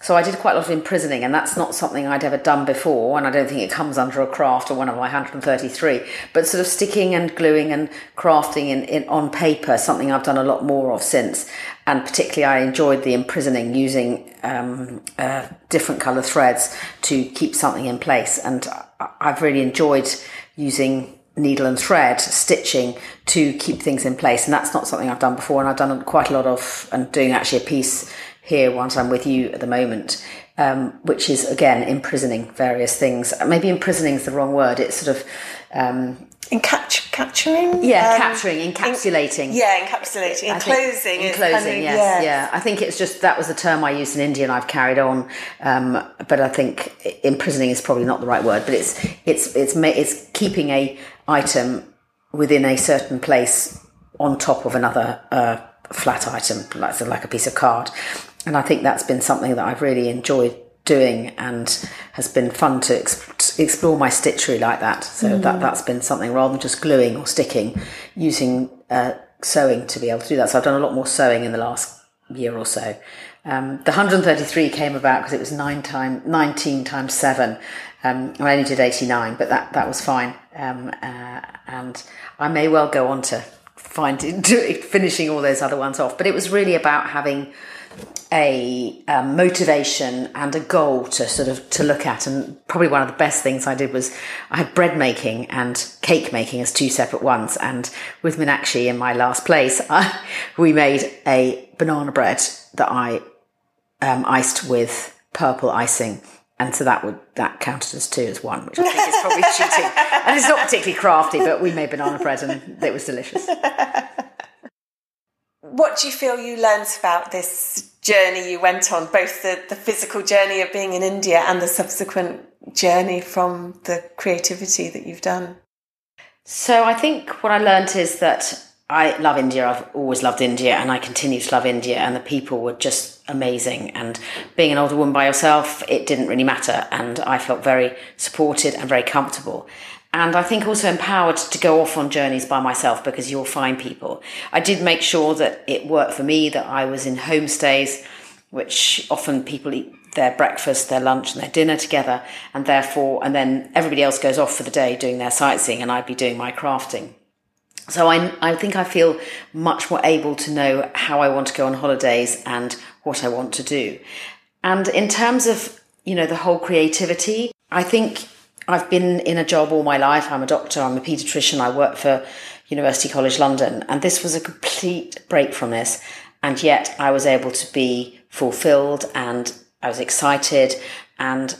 So I did quite a lot of imprisoning, and that's not something I'd ever done before, and I don't think it comes under a craft or one of my one hundred thirty-three, but sort of sticking and gluing and crafting in, in on paper, something I've done a lot more of since. And particularly I enjoyed the imprisoning, using um, uh, different colour threads to keep something in place. And I've really enjoyed using needle and thread stitching to keep things in place. And that's not something I've done before, and I've done quite a lot of, and doing actually a piece here once I'm with you at the moment, um, which is, again, imprisoning various things. Maybe imprisoning is the wrong word. It's sort of... Um, Encapturing? Capturing? Yeah, um, capturing, encapsulating. In, yeah, encapsulating, enclosing. Enclosing, yes, yes, yeah. I think it's just, that was the term I used in India, and I've carried on, um, but I think imprisoning is probably not the right word, but it's it's it's it's keeping a item within a certain place on top of another uh, flat item, like, like a piece of card. And I think that's been something that I've really enjoyed doing, and has been fun to exp- explore my stitchery like that. So mm. that, that's been something, rather than just gluing or sticking, using uh, sewing to be able to do that. So I've done a lot more sewing in the last year or so. Um, the one hundred thirty-three came about because it was nine time, nineteen times seven. Um, I only did eighty-nine, but that, that was fine. Um, uh, and I may well go on to find it, it, finishing all those other ones off. But it was really about having... A, a motivation and a goal to sort of to look at. And probably one of the best things I did was I had bread making and cake making as two separate ones, and with Meenakshi in my last place I, we made a banana bread that I um, iced with purple icing, and so that would that counted as two as one, which I think is probably cheating, and it's not particularly crafty, but we made banana bread and it was delicious. What do you feel you learned about this journey you went on, both the, the physical journey of being in India and the subsequent journey from the creativity that you've done? So I think what I learned is that I love India. I've always loved India, and I continue to love India, and the people were just amazing. And being an older woman by yourself, it didn't really matter, and I felt very supported and very comfortable. And I think also empowered to go off on journeys by myself, because you'll find people. I did make sure that it worked for me, that I was in homestays, which often people eat their breakfast, their lunch and their dinner together, and therefore, and then everybody else goes off for the day doing their sightseeing, and I'd be doing my crafting. So I, I think I feel much more able to know how I want to go on holidays and what I want to do. And in terms of, you know, the whole creativity, I think... I've been in a job all my life. I'm a doctor, I'm a paediatrician, I work for University College London, and this was a complete break from this, and yet I was able to be fulfilled, and I was excited and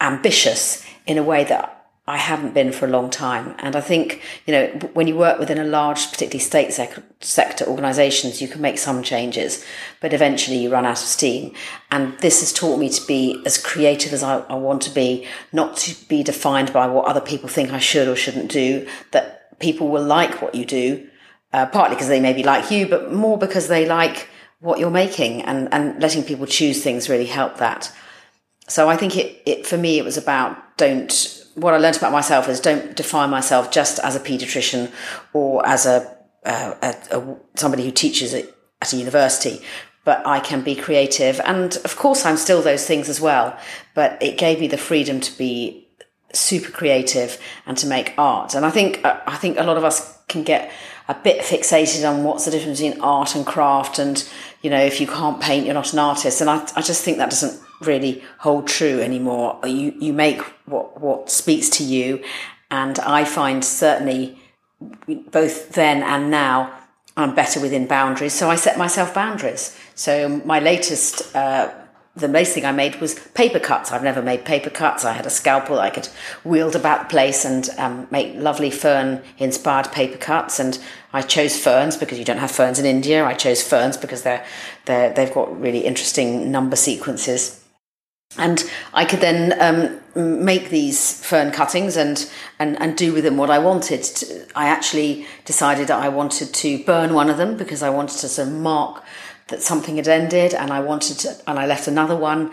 ambitious in a way that I haven't been for a long time. And I think, you know, when you work within a large, particularly state sec- sector organisations, you can make some changes, but eventually you run out of steam. And this has taught me to be as creative as I, I want to be, not to be defined by what other people think I should or shouldn't do, that people will like what you do, uh, partly because they maybe like you, but more because they like what you're making, and, and letting people choose things really help that. So I think it, it for me, it was about don't... What I learned about myself is don't define myself just as a paediatrician or as a, uh, a, a somebody who teaches at, at a university, but I can be creative. And of course, I'm still those things as well, but it gave me the freedom to be super creative and to make art. And I think, uh, I think a lot of us can get a bit fixated on what's the difference between art and craft. And, you know, if you can't paint, you're not an artist. And I, I just think that doesn't really hold true anymore. You you make what what speaks to you, and I find certainly both then and now I'm better within boundaries. So I set myself boundaries. So my latest, uh, the latest thing I made was paper cuts. I've never made paper cuts. I had a scalpel I could wield about the place and um, make lovely fern-inspired paper cuts. And I chose ferns because you don't have ferns in India. I chose ferns because they're they they've got really interesting number sequences. And I could then um, make these fern cuttings and, and, and do with them what I wanted. To, I actually decided that I wanted to burn one of them because I wanted to sort of mark that something had ended, and I wanted to, and I left another one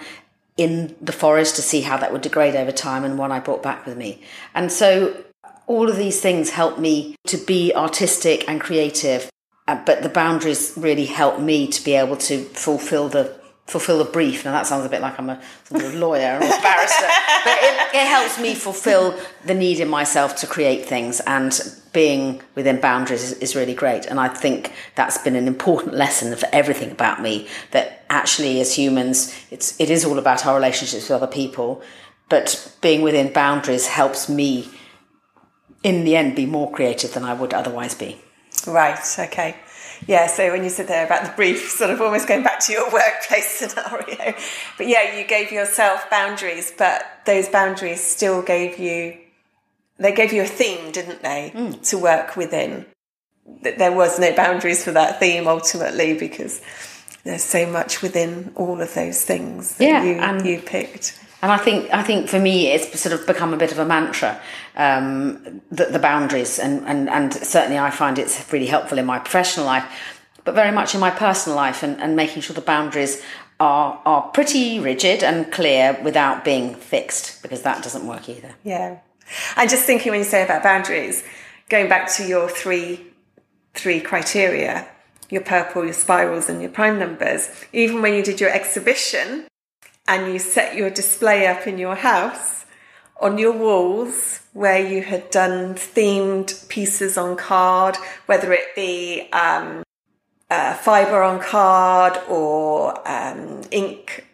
in the forest to see how that would degrade over time, and one I brought back with me. And so all of these things helped me to be artistic and creative, uh, but the boundaries really helped me to be able to fulfill the fulfill the brief. Now that sounds a bit like I'm a sort of lawyer or a barrister, but it, it helps me fulfill the need in myself to create things, and being within boundaries is, is really great. And I think that's been an important lesson for everything about me, that actually as humans, it's, it is all about our relationships with other people, but being within boundaries helps me in the end be more creative than I would otherwise be. Right, okay. Yeah, so when you said there about the brief, sort of almost going back to your workplace scenario. But yeah, you gave yourself boundaries, but those boundaries still gave you, they gave you a theme, didn't they, mm. to work within. There was no boundaries for that theme ultimately, because there's so much within all of those things that yeah, you, and, you picked. And I think I think for me it's sort of become a bit of a mantra, um, the, the boundaries, and, and, and certainly I find it's really helpful in my professional life, but very much in my personal life, and, and making sure the boundaries are are pretty rigid and clear without being fixed, because that doesn't work either. Yeah. And just thinking when you say about boundaries, going back to your three three criteria, your purple, your spirals and your prime numbers, even when you did your exhibition and you set your display up in your house, on your walls where you had done themed pieces on card, whether it be um, uh, fibre on card or um, ink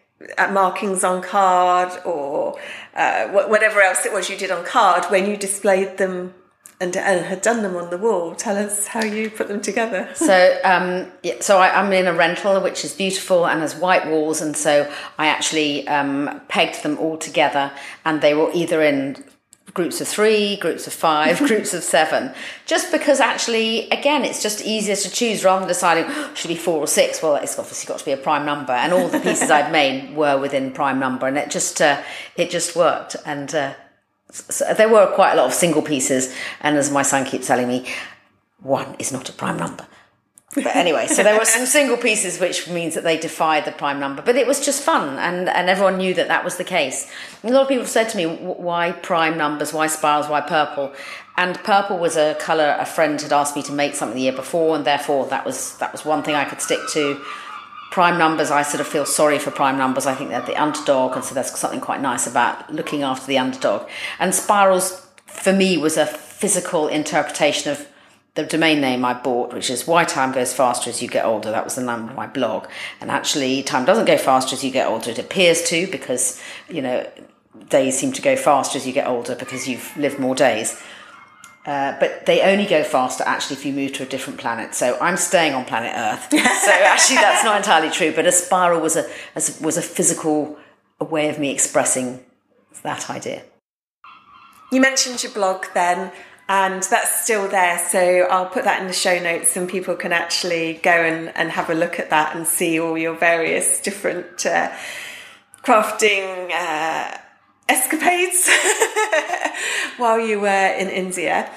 markings on card or uh, whatever else it was you did on card, when you displayed them and, and had done them on the wall. Tell us how you put them together. So um, yeah, so I, I'm in a rental, which is beautiful and has white walls, and so I actually um, pegged them all together, and they were either in groups of three, groups of five, groups of seven, just because actually, again, it's just easier to choose rather than deciding, oh, should be four or six. Well, it's obviously got to be a prime number, and all the pieces I'd made were within prime number, and it just uh, it just worked. And uh, so there were quite a lot of single pieces, and as my son keeps telling me, one is not a prime number. But anyway, so there were some single pieces, which means that they defied the prime number. But it was just fun, and, and everyone knew that that was the case. And a lot of people said to me, why prime numbers, why spirals, why purple? And purple was a colour a friend had asked me to make something the year before, and therefore that was that was one thing I could stick to. Prime numbers, I sort of feel sorry for prime numbers. I think they're the underdog, and so there's something quite nice about looking after the underdog. And spirals, for me, was a physical interpretation of the domain name I bought, which is Why Time Goes Faster As You Get Older. That was the name of my blog. And actually, time doesn't go faster as you get older. It appears to, because, you know, days seem to go faster as you get older because you've lived more days. Uh, but they only go faster, actually, if you move to a different planet. So I'm staying on planet Earth. So actually, that's not entirely true. But a spiral was a was a physical way of me expressing that idea. You mentioned your blog then, and that's still there. So I'll put that in the show notes, and people can actually go and, and have a look at that and see all your various different uh, crafting uh escapades while you were in India.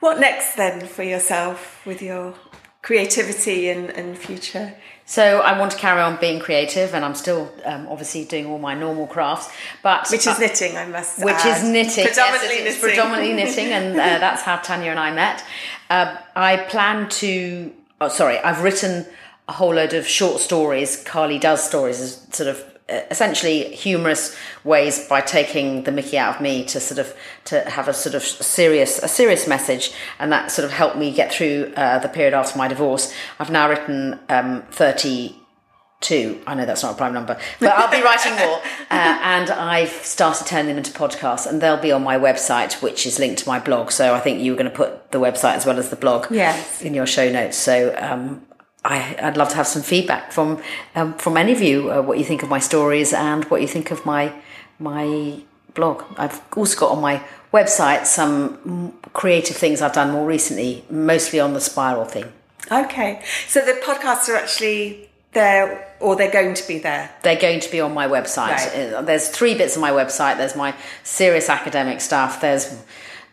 What next then for yourself with your creativity and, and future? So I want to carry on being creative, and I'm still um, obviously doing all my normal crafts, but which but, is knitting, I must which add. is knitting predominantly yes, it's, it's knitting. predominantly knitting, and uh, that's how Tanya and I met. Uh, I plan to. Oh, sorry, I've written a whole load of short stories. Carly does stories as sort of. Essentially humorous ways by taking the mickey out of me to sort of to have a sort of serious a serious message, and that sort of helped me get through uh, the period after my divorce. I've now written um, thirty-two. I know that's not a prime number, but I'll be writing more, uh, and I've started turning them into podcasts, and they'll be on my website, which is linked to my blog. So I think you were going to put the website as well as the blog yes. in your show notes. So um I, I'd love to have some feedback from um, from any of you, uh, what you think of my stories and what you think of my my blog. I've also got on my website some creative things I've done more recently, mostly on the spiral thing. Okay, so the podcasts are actually there, or they're going to be there? They're going to be on my website. Right. There's three bits of my website. There's my serious academic stuff. There's...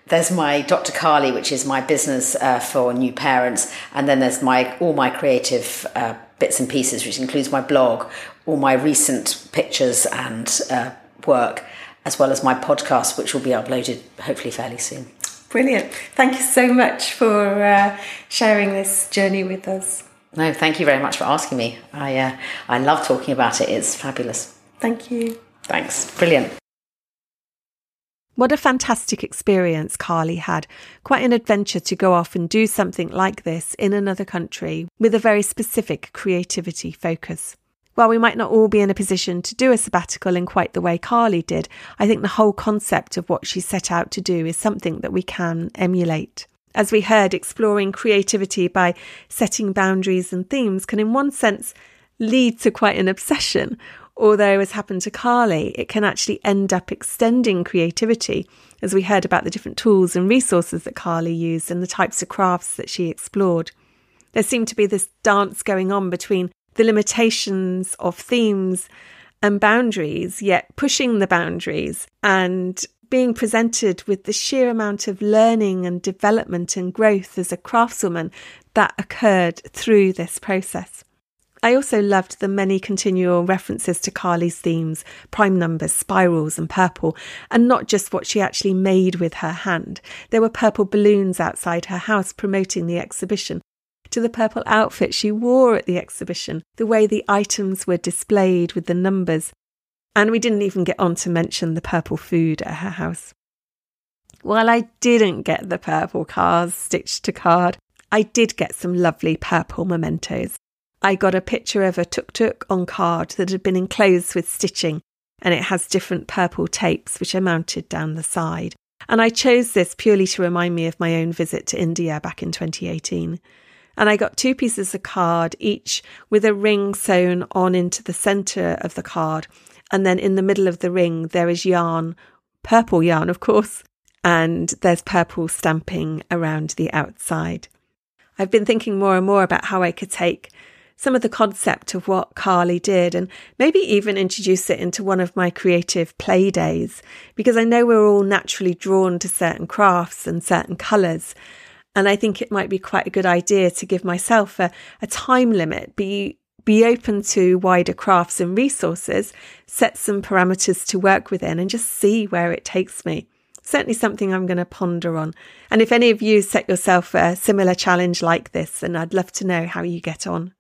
There's my Doctor Carly, which is my business uh, for new parents. And then there's my all my creative uh, bits and pieces, which includes my blog, all my recent pictures and uh, work, as well as my podcast, which will be uploaded hopefully fairly soon. Brilliant. Thank you so much for uh, sharing this journey with us. No, thank you very much for asking me. I uh, I love talking about it. It's fabulous. Thank you. Thanks. Brilliant. What a fantastic experience Carly had. Quite an adventure to go off and do something like this in another country with a very specific creativity focus. While we might not all be in a position to do a sabbatical in quite the way Carly did, I think the whole concept of what she set out to do is something that we can emulate. As we heard, exploring creativity by setting boundaries and themes can in one sense lead to quite an obsession. Although, as happened to Carly, it can actually end up extending creativity, as we heard about the different tools and resources that Carly used and the types of crafts that she explored. There seemed to be this dance going on between the limitations of themes and boundaries, yet pushing the boundaries and being presented with the sheer amount of learning and development and growth as a craftswoman that occurred through this process. I also loved the many continual references to Carly's themes, prime numbers, spirals and purple, and not just what she actually made with her hand. There were purple balloons outside her house promoting the exhibition, to the purple outfit she wore at the exhibition, the way the items were displayed with the numbers, and we didn't even get on to mention the purple food at her house. While I didn't get the purple cars stitched to card, I did get some lovely purple mementos. I got a picture of a tuk-tuk on card that had been enclosed with stitching, and it has different purple tapes which are mounted down the side. And I chose this purely to remind me of my own visit to India back in twenty eighteen. And I got two pieces of card, each with a ring sewn on into the centre of the card. And then in the middle of the ring, there is yarn, purple yarn, of course, and there's purple stamping around the outside. I've been thinking more and more about how I could take some of the concept of what Carly did and maybe even introduce it into one of my creative play days, because I know we're all naturally drawn to certain crafts and certain colours, and I think it might be quite a good idea to give myself a, a time limit, be be open to wider crafts and resources, set some parameters to work within and just see where it takes me. Certainly something I'm going to ponder on. And if any of you set yourself a similar challenge like this, then I'd love to know how you get on.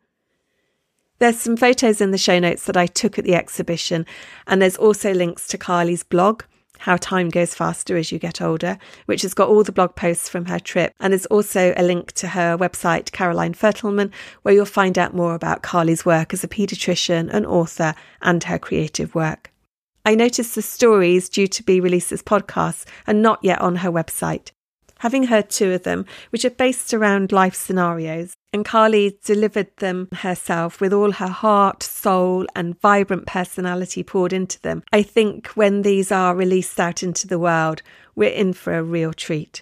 There's some photos in the show notes that I took at the exhibition, and there's also links to Carly's blog, How Time Goes Faster As You Get Older, which has got all the blog posts from her trip, and there's also a link to her website, Caroline Fertelman, where you'll find out more about Carly's work as a paediatrician, an author and her creative work. I noticed the story is due to be released as podcasts and not yet on her website. Having heard two of them, which are based around life scenarios, and Carly delivered them herself with all her heart, soul and vibrant personality poured into them, I think when these are released out into the world, we're in for a real treat.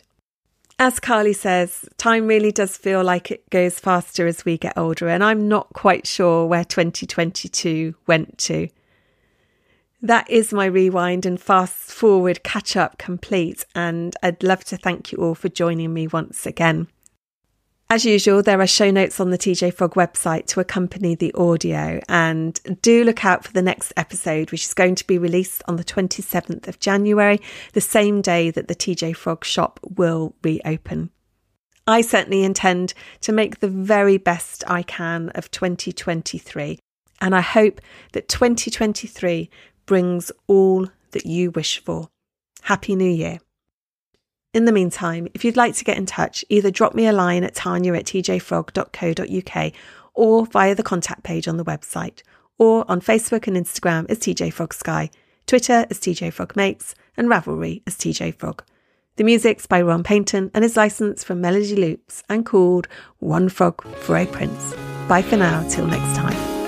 As Carly says, time really does feel like it goes faster as we get older, and I'm not quite sure where twenty twenty-two went to. That is my rewind and fast forward catch up complete, and I'd love to thank you all for joining me once again. As usual, there are show notes on the T J Frog website to accompany the audio, and do look out for the next episode, which is going to be released on the twenty-seventh of January, the same day that the T J Frog shop will reopen. I certainly intend to make the very best I can of twenty twenty-three, and I hope that twenty twenty-three brings all that you wish for. Happy New Year. In the meantime, if you'd like to get in touch, either drop me a line at tanya at t j frog dot co dot u k or via the contact page on the website, or on Facebook and Instagram as T J Frog Sky, Twitter as T J Frog Makes, and Ravelry as T J Frog. The music's by Ron Paynton and is licensed from Melody Loops and called One Frog for a Prince. Bye for now, till next time.